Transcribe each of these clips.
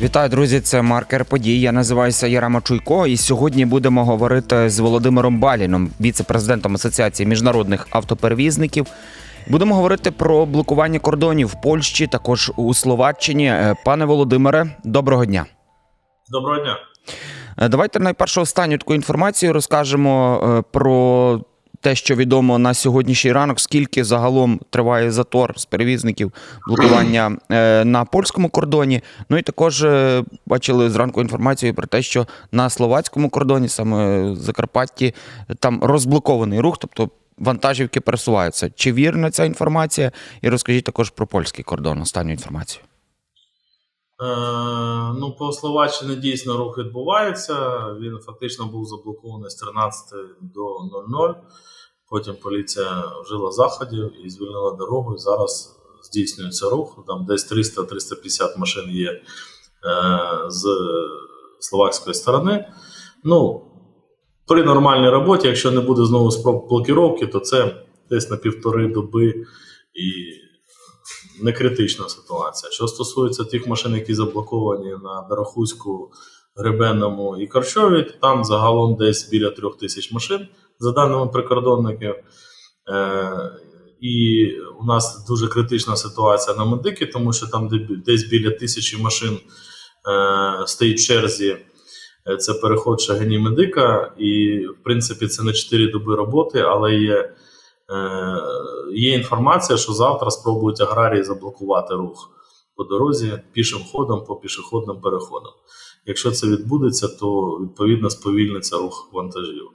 Вітаю, друзі, це «Маркер Подій». Я називаюся Ярема Чуйко, і сьогодні будемо говорити з Володимиром Баліном, віце-президентом Асоціації міжнародних автоперевізників. Будемо говорити про блокування кордонів в Польщі, також у Словаччині. Пане Володимире, доброго дня. Доброго дня. Давайте найперше останню таку інформацію розкажемо про те, що відомо на сьогоднішній ранок, скільки загалом триває затор з перевізників, блокування на польському кордоні. Ну і також бачили зранку інформацію про те, що на словацькому кордоні, саме в Закарпатті, там розблокований рух, тобто вантажівки пересуваються. Чи вірна ця інформація? І розкажіть також про польський кордон, останню інформацію. По Словаччині дійсно рух відбувається. Він фактично був заблокований з 13 до 00. Потім поліція вжила заходів і звільнила дорогу. І зараз здійснюється рух. Там десь 300-350 машин є з словацької сторони. При нормальній роботі, якщо не буде знову спроб блокіровки, то це десь на півтори доби і не критична ситуація. Що стосується тих машин, які заблоковані на Дарахуську, Гребенному і Карчові, там загалом десь біля 3000 машин, за даними прикордонників. І у нас дуже критична ситуація на Медики, тому що там десь біля 1000 машин стоїть в черзі. Це переход Шагині-Медика, і, в принципі, це на 4 доби роботи, але є інформація, що завтра спробують аграрії заблокувати рух по дорозі пішим ходом, по пішохідним переходам. Якщо це відбудеться, то, відповідно, сповільниться рух вантажівок.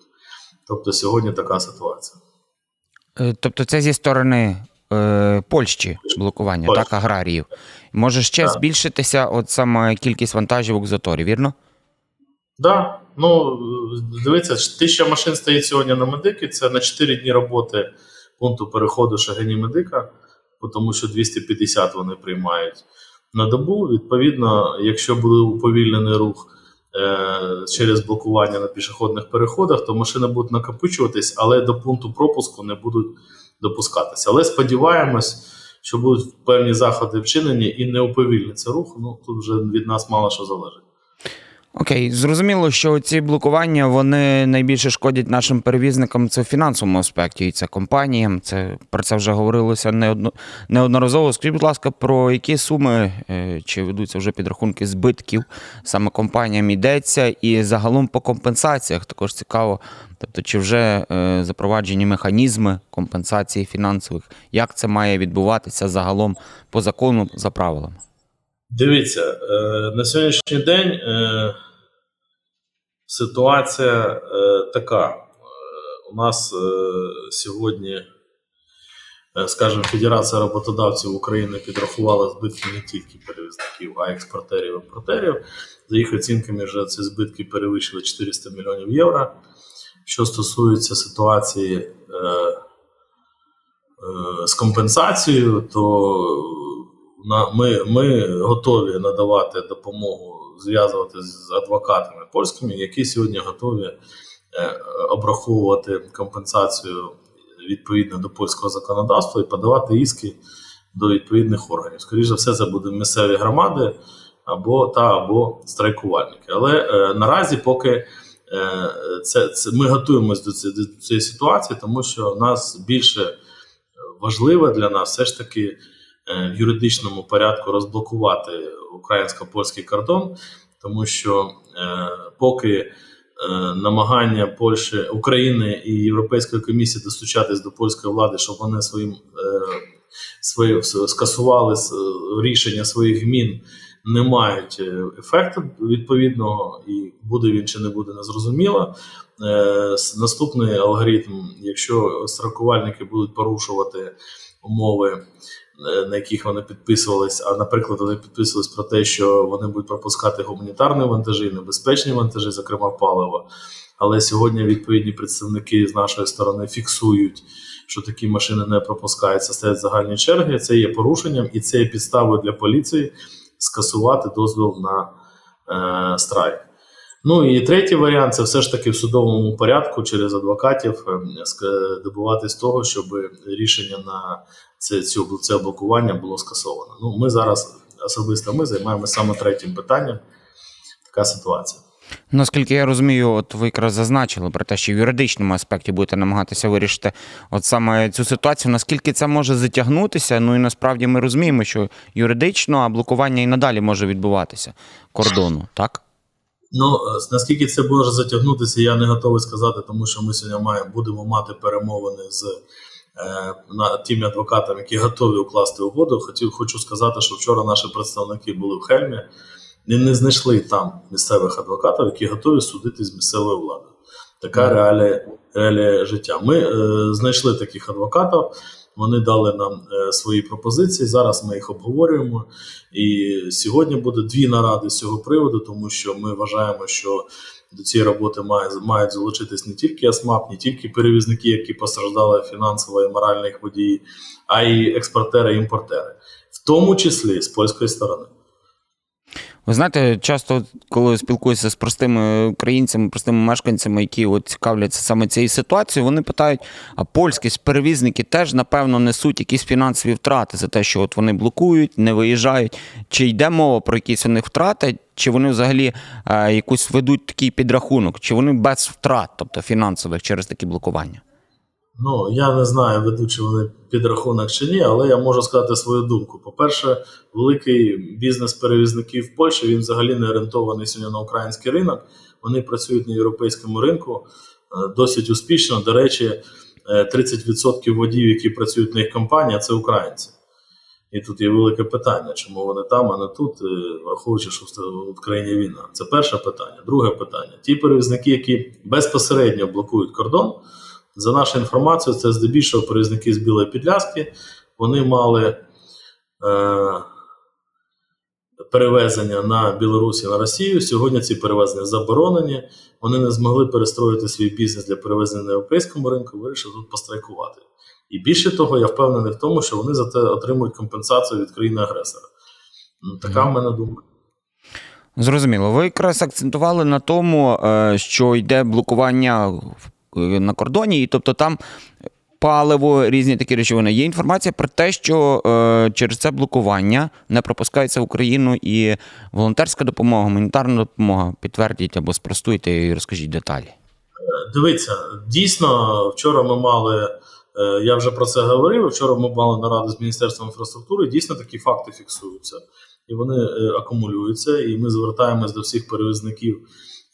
Тобто, сьогодні така ситуація. Тобто, це зі сторони Польщі блокування, так, аграріїв. Може ще збільшитися от саме кількість вантажівок в заторі, вірно? Так, дивіться, 1000 машин стоїть сьогодні на Медики, це на 4 дні роботи пункту переходу Шагині-Медика, тому що 250 вони приймають на добу. Відповідно, якщо буде уповільнений рух через блокування на пішохідних переходах, то машини будуть накопичуватись, але до пункту пропуску не будуть допускатися. Але сподіваємось, що будуть певні заходи вчинені і не уповільниться рух, тут вже від нас мало що залежить. Окей, зрозуміло, що ці блокування, вони найбільше шкодять нашим перевізникам, це в фінансовому аспекті, і це компаніям, про це вже говорилося неодноразово. Скажіть, будь ласка, про які суми, чи ведуться вже підрахунки збитків, саме компаніям йдеться, і загалом по компенсаціях також цікаво, тобто чи вже запроваджені механізми компенсації фінансових, як це має відбуватися загалом по закону, за правилами? Дивіться, на сьогоднішній день ситуація така. У нас сьогодні, скажімо, Федерація роботодавців України підрахувала збитки не тільки перевізників, а й експортерів і імпортерів. За їх оцінками, вже ці збитки перевищили 400 мільйонів євро. Що стосується ситуації з компенсацією, то ми готові надавати допомогу, зв'язувати з адвокатами польськими, які сьогодні готові обраховувати компенсацію відповідно до польського законодавства і подавати іски до відповідних органів. Скоріше за все, це будуть місцеві громади або страйкувальники. Але наразі поки ми готуємось до цієї ситуації, тому що нас більше важливо для нас все ж таки в юридичному порядку розблокувати українсько-польський кордон, тому що поки намагання України і Європейської комісії достучатись до польської влади, щоб вони скасували рішення своїх гмін, не мають ефекту відповідного, і буде він чи не буде, незрозуміло. Наступний алгоритм, якщо страйкувальники будуть порушувати умови, на яких вони підписувались, а, наприклад, вони підписувались про те, що вони будуть пропускати гуманітарні вантажі, небезпечні вантажі, зокрема паливо. Але сьогодні відповідні представники з нашої сторони фіксують, що такі машини не пропускаються, стоять загальні черги. Це є порушенням, і це є підставою для поліції скасувати дозвіл на страйк. І третій варіант – це все ж таки в судовому порядку через адвокатів добиватись того, щоб рішення на це блокування було скасовано. Ми зараз особисто ми займаємося саме третім питанням. Така ситуація. Наскільки я розумію, от ви якраз зазначили про те, що в юридичному аспекті будете намагатися вирішити от саме цю ситуацію, наскільки це може затягнутися, ну і насправді ми розуміємо, що юридично блокування і надалі може відбуватися кордону, так? Ну, наскільки це може затягнутися, я не готовий сказати, тому що ми сьогодні будемо мати перемовини з тими адвокатами, які готові укласти угоду. Хочу сказати, що вчора наші представники були в Хельмі, не знайшли там місцевих адвокатів, які готові судити з місцевою владою. Така реалія життя. Ми знайшли таких адвокатів, вони дали нам свої пропозиції, зараз ми їх обговорюємо. І сьогодні буде дві наради з цього приводу, тому що ми вважаємо, що до цієї роботи мають залучитись не тільки АСМАП, не тільки перевізники, які постраждали фінансово і морально їх водії, а й експортери і імпортери, в тому числі з польської сторони. Ви знаєте, часто, коли спілкуюся з простими українцями, простими мешканцями, які от цікавляться саме цією ситуацією, вони питають, а польські перевізники теж, напевно, несуть якісь фінансові втрати за те, що от вони блокують, не виїжджають. Чи йде мова про якісь у них втрати, чи вони взагалі якусь ведуть такий підрахунок, чи вони без втрат, тобто фінансових, через такі блокування? Ну, я не знаю, ведуть чи вони підрахунок чи ні, але я можу сказати свою думку. По-перше, великий бізнес перевізників в Польщі, він взагалі не орієнтований сьогодні на український ринок. Вони працюють на європейському ринку досить успішно. До речі, 30% водіїв, які працюють на їх компанії, це українці. І тут є велике питання, чому вони там, а не тут, враховуючи, що в країні війна. Це перше питання. Друге питання. Ті перевізники, які безпосередньо блокують кордон, за нашу інформацію, це здебільшого перевізники з Білої Підляски, вони мали перевезення на Білорусі, на Росію. Сьогодні ці перевезення заборонені, вони не змогли перестроїти свій бізнес для перевезення на європейському ринку, вирішили тут пострайкувати. І більше того, я впевнений в тому, що вони за те отримують компенсацію від країни-агресора. Така в мене думка. Зрозуміло. Ви якраз акцентували на тому, що йде блокування на кордоні, і тобто там паливо, різні такі речовини. Є інформація про те, що через це блокування не пропускається в Україну і волонтерська допомога, гуманітарна допомога. Підтвердіть або спростуйте і розкажіть деталі. Дивіться, дійсно, вчора ми мали, я вже про це говорив, вчора ми мали нараду з Міністерством інфраструктури, дійсно такі факти фіксуються. І вони акумулюються, і ми звертаємось до всіх перевізників,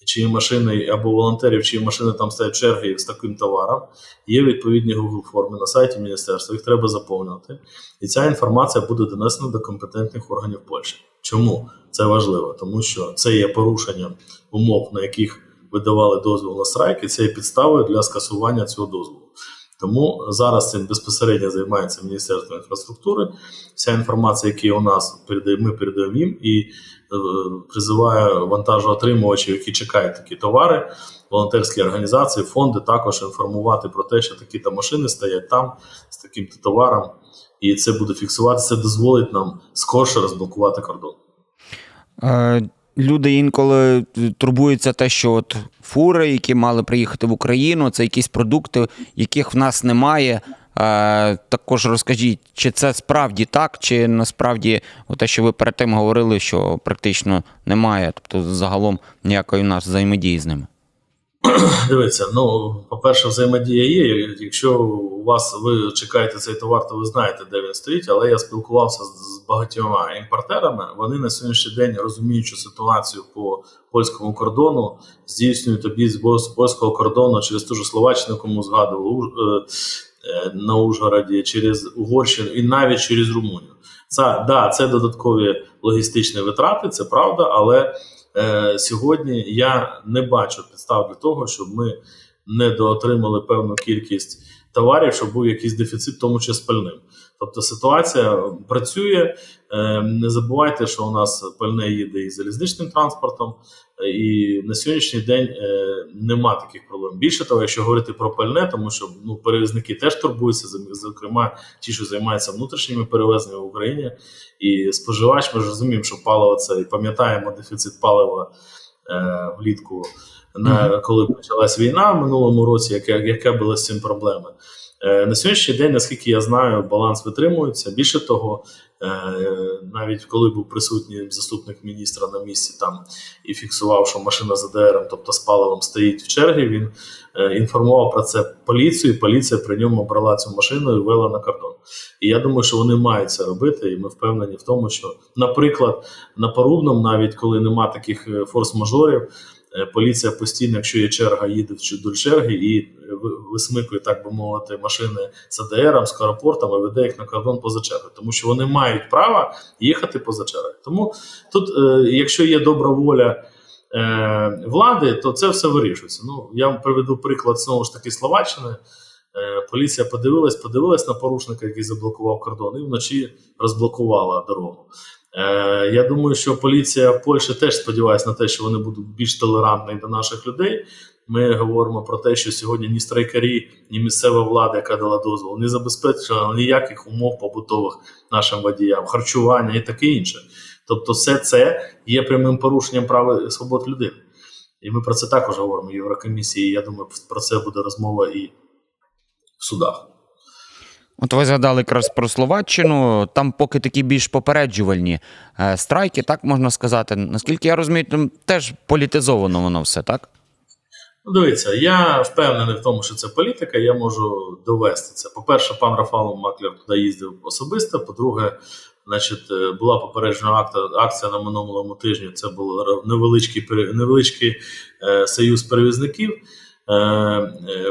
чиї машини, або волонтерів, чиї машини там стоять в черги з таким товаром. Є відповідні Google-форми на сайті міністерства, їх треба заповнювати. І ця інформація буде донесена до компетентних органів Польщі. Чому це важливо? Тому що це є порушенням умов, на яких видавали дозвіл на страйк, і це є підставою для скасування цього дозволу. Тому зараз цим безпосередньо займається Міністерство інфраструктури. Вся інформація, яка у нас, ми передаємо їм, і призиваю вантажоотримувачів, які чекають такі товари, волонтерські організації, фонди також інформувати про те, що такі-то машини стоять там з таким-то товаром, і це буде фіксуватися, це дозволить нам скорше розблокувати кордон. Люди інколи турбуються те, що от фури, які мали приїхати в Україну, це якісь продукти, яких в нас немає. Також розкажіть, чи це справді так, чи насправді те, що ви перед тим говорили, що практично немає, тобто загалом ніякої в нас взаємодії з ними? Дивіться, ну, по-перше, взаємодія є. Якщо у вас, ви чекаєте цей товар, то ви знаєте, де він стоїть, але я спілкувався з багатьма імпортерами, вони на сьогоднішній день, розуміючи ситуацію по польському кордону, здійснюють об'їзд з польського кордону через ту ж Словаччину, кому згадували, на Ужгороді, через Угорщину і навіть через Румунію. Це додаткові логістичні витрати, це правда, але сьогодні я не бачу підстав для того, щоб ми недоотримали певну кількість товарів, щоб був якийсь дефіцит, в тому числі з пальним. Тобто ситуація працює, не забувайте, що у нас пальне їде і залізничним транспортом, і на сьогоднішній день нема таких проблем. Більше того, якщо говорити про пальне, тому що перевізники теж турбуються, зокрема ті, що займаються внутрішніми перевезеннями в Україні, і споживач, ми ж розуміємо, що паливо це, і пам'ятаємо дефіцит палива влітку, коли почалась війна в минулому році, яка була з цим проблема. На сьогоднішній день, наскільки я знаю, баланс витримується. Більше того, навіть коли був присутній заступник міністра на місці там і фіксував, що машина з АДР, тобто з паливом, стоїть в черзі, він інформував про це поліцію, і поліція при ньому брала цю машину і вела на кордон. І я думаю, що вони мають це робити, і ми впевнені в тому, що, наприклад, на Порубному, навіть коли нема таких форс-мажорів, поліція постійно, якщо є черга, їде до черги і висмикує, так би мовити, машини з АДРом, з карапортом і веде їх на кордон поза черги, тому що вони мають право їхати поза черги. Тому тут, якщо є добра воля влади, то це все вирішується. Ну, я вам приведу приклад, знову ж таки, Словаччини. Поліція подивилась на порушника, який заблокував кордон, і вночі розблокувала дорогу. Я думаю, що поліція в Польщі теж сподівається на те, що вони будуть більш толерантні до наших людей. Ми говоримо про те, що сьогодні ні страйкарі, ні місцева влада, яка дала дозвіл, не забезпечила ніяких умов побутових нашим водіям, харчування і таке інше. Тобто все це є прямим порушенням прав і свобод людини. І ми про це також говоримо в Єврокомісії, і я думаю, про це буде розмова і в судах. От ви згадали якраз про Словаччину, там поки такі більш попереджувальні страйки, так можна сказати. Наскільки я розумію, там теж політизовано воно все, так? Дивіться, я впевнений в тому, що це політика, я можу довести це. По-перше, пан Рафал Макляв туди їздив особисто, по-друге, значить, була попереджена акція на минулому тижні, це був невеличкий союз перевізників.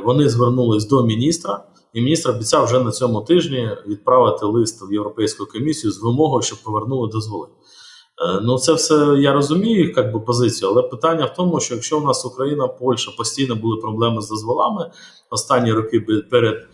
Вони звернулись до міністра, і міністр обіцяв вже на цьому тижні відправити лист в Європейську комісію з вимогою, щоб повернули дозволи. Ну, це все, я розумію як би, позицію, але питання в тому, що якщо в нас Україна, Польща постійно були проблеми з дозволами останні роки перед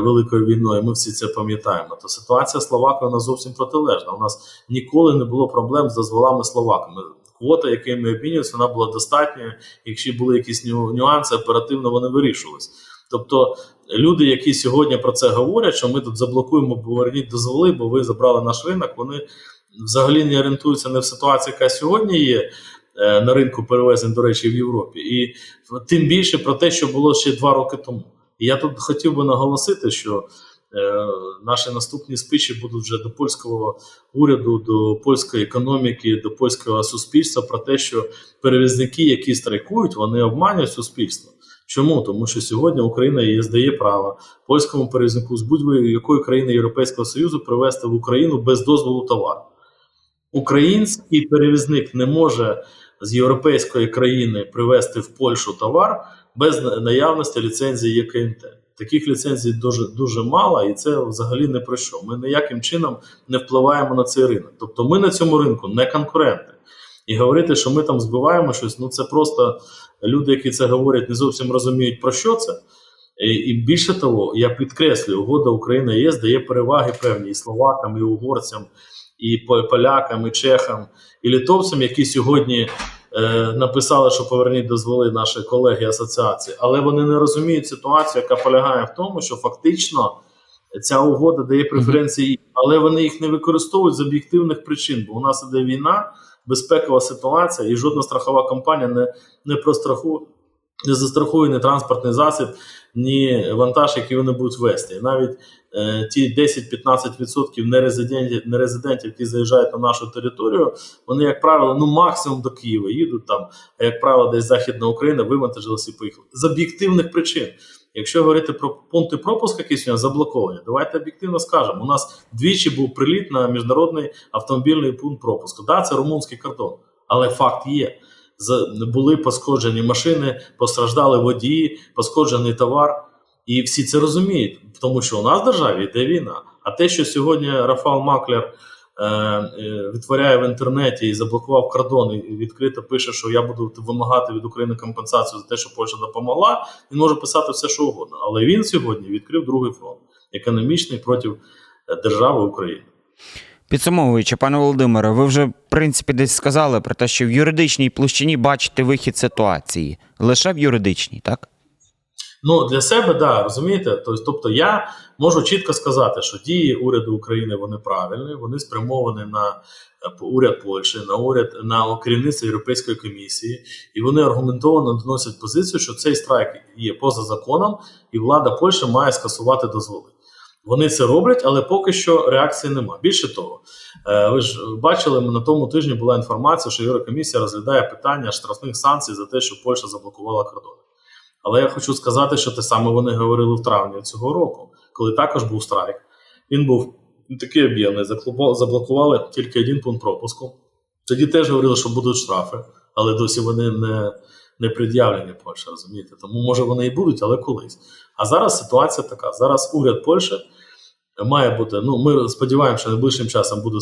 Великою війною, ми всі це пам'ятаємо, то ситуація словаків вона зовсім протилежна. У нас ніколи не було проблем з дозволами словаками. Квота, якою ми обмінювалися, вона була достатньою, якщо були якісь нюанси, оперативно вони вирішувалися. Тобто люди, які сьогодні про це говорять, що ми тут заблокуємо, поверніть дозволи, бо ви забрали наш ринок, вони взагалі не орієнтуються не в ситуації, яка сьогодні є на ринку перевезень, до речі, в Європі. І тим більше про те, що було ще 2 роки тому. І я тут хотів би наголосити, що наші наступні спічі будуть вже до польського уряду, до польської економіки, до польського суспільства про те, що перевізники, які страйкують, вони обманюють суспільство. Чому? Тому що сьогодні Україна її здає право польському перевізнику з будь-якої країни Європейського Союзу привезти в Україну без дозволу товар. Український перевізник не може з європейської країни привезти в Польщу товар без наявності ліцензії ЄКМТ. Таких ліцензій дуже мало, і це взагалі не про що. Ми ніяким чином не впливаємо на цей ринок. Тобто ми на цьому ринку не конкуренти. І говорити, що ми там збиваємо щось, ну це просто люди, які це говорять, не зовсім розуміють, про що це. І більше того, я підкреслюю, угода Україна-ЄС дає переваги певні і словакам, і угорцям, і полякам, і чехам, і литовцям, які сьогодні написали, що поверніть дозволи наші колеги асоціації, але вони не розуміють ситуацію, яка полягає в тому, що фактично ця угода дає преференції, але вони їх не використовують з об'єктивних причин, бо у нас іде війна, безпекова ситуація, і жодна страхова компанія не застрахує ні транспортний засіб, ні вантаж, який вони будуть вести. І навіть ті 10-15% нерезидентів, які заїжджають на нашу територію, вони, як правило, ну максимум до Києва їдуть там, а як правило, десь Західна Україна вивантажилася і поїхала. З об'єктивних причин. Якщо говорити про пункти пропуску, які сьогодні заблоковані, давайте об'єктивно скажемо. У нас 2-двічі був приліт на міжнародний автомобільний пункт пропуску. Так, це румунський кордон, але факт є. Були пошкоджені машини, постраждали водії, пошкоджений товар. І всі це розуміють, тому що у нас в державі йде війна. А те, що сьогодні Рафал Маклер витворяє в інтернеті і заблокував кордон, і відкрито пише, що я буду вимагати від України компенсацію за те, що Польща допомогла, він може писати все, що угодно. Але він сьогодні відкрив другий фронт – економічний проти держави України. Підсумовуючи, пане Володимире, ви вже, в принципі, десь сказали про те, що в юридичній площині бачите вихід ситуації. Лише в юридичній, так? Ну, для себе, да, розумієте? Тобто я можу чітко сказати, що дії уряду України, вони правильні, вони спрямовані на уряд Польщі, на керівництво Європейської комісії, і вони аргументовано доносять позицію, що цей страйк є поза законом, і влада Польщі має скасувати дозволи. Вони це роблять, але поки що реакції нема. Більше того, ви ж бачили, на тому тижні була інформація, що Єврокомісія розглядає питання штрафних санкцій за те, що Польща заблокувала кордони. Але я хочу сказати, що те саме вони говорили в травні цього року, коли також був страйк. Він був такий об'ємний, заблокували тільки один пункт пропуску. Тоді теж говорили, що будуть штрафи, але досі вони не пред'явлені Польщі, розумієте? Тому, може, вони і будуть, але колись. А зараз ситуація така. Зараз уряд Польщі має бути, ми сподіваємося, що найближчим часом буде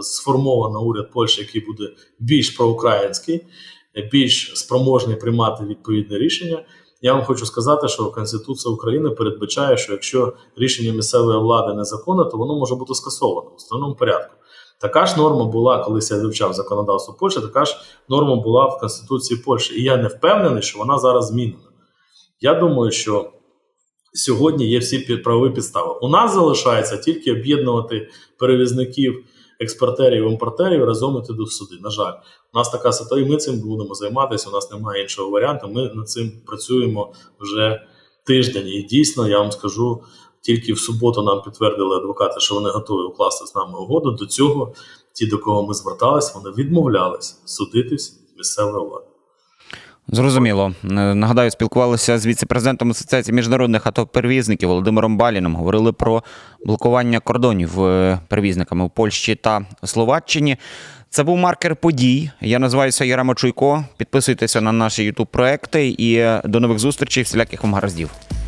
сформовано уряд Польщі, який буде більш проукраїнський, більш спроможний приймати відповідне рішення. Я вам хочу сказати, що Конституція України передбачає, що якщо рішення місцевої влади незаконне, то воно може бути скасовано в установленому порядку. Така ж норма була, колись я вивчав законодавство Польщі, така ж норма була в Конституції Польщі. І я не впевнений, що вона зараз змінена. Я думаю, що сьогодні є всі правові підстави. У нас залишається тільки об'єднувати перевізників, експортерів, імпортерів, разом іти до суду. На жаль, у нас така ситуація, і ми цим будемо займатися, у нас немає іншого варіанту, ми над цим працюємо вже тиждень. І дійсно, я вам скажу, тільки в суботу нам підтвердили адвокати, що вони готові укласти з нами угоду. До цього ті, до кого ми звертались, вони відмовлялись судитись місцевою владою. Зрозуміло. Нагадаю, спілкувалися з віце-президентом Асоціації міжнародних автоперевізників Володимиром Баліном. Говорили про блокування кордонів перевізниками у Польщі та Словаччині. Це був «Маркер подій». Я називаюся Ярема Чуйко. Підписуйтеся на наші YouTube-проекти і до нових зустрічей. Всіляких вам гараздів.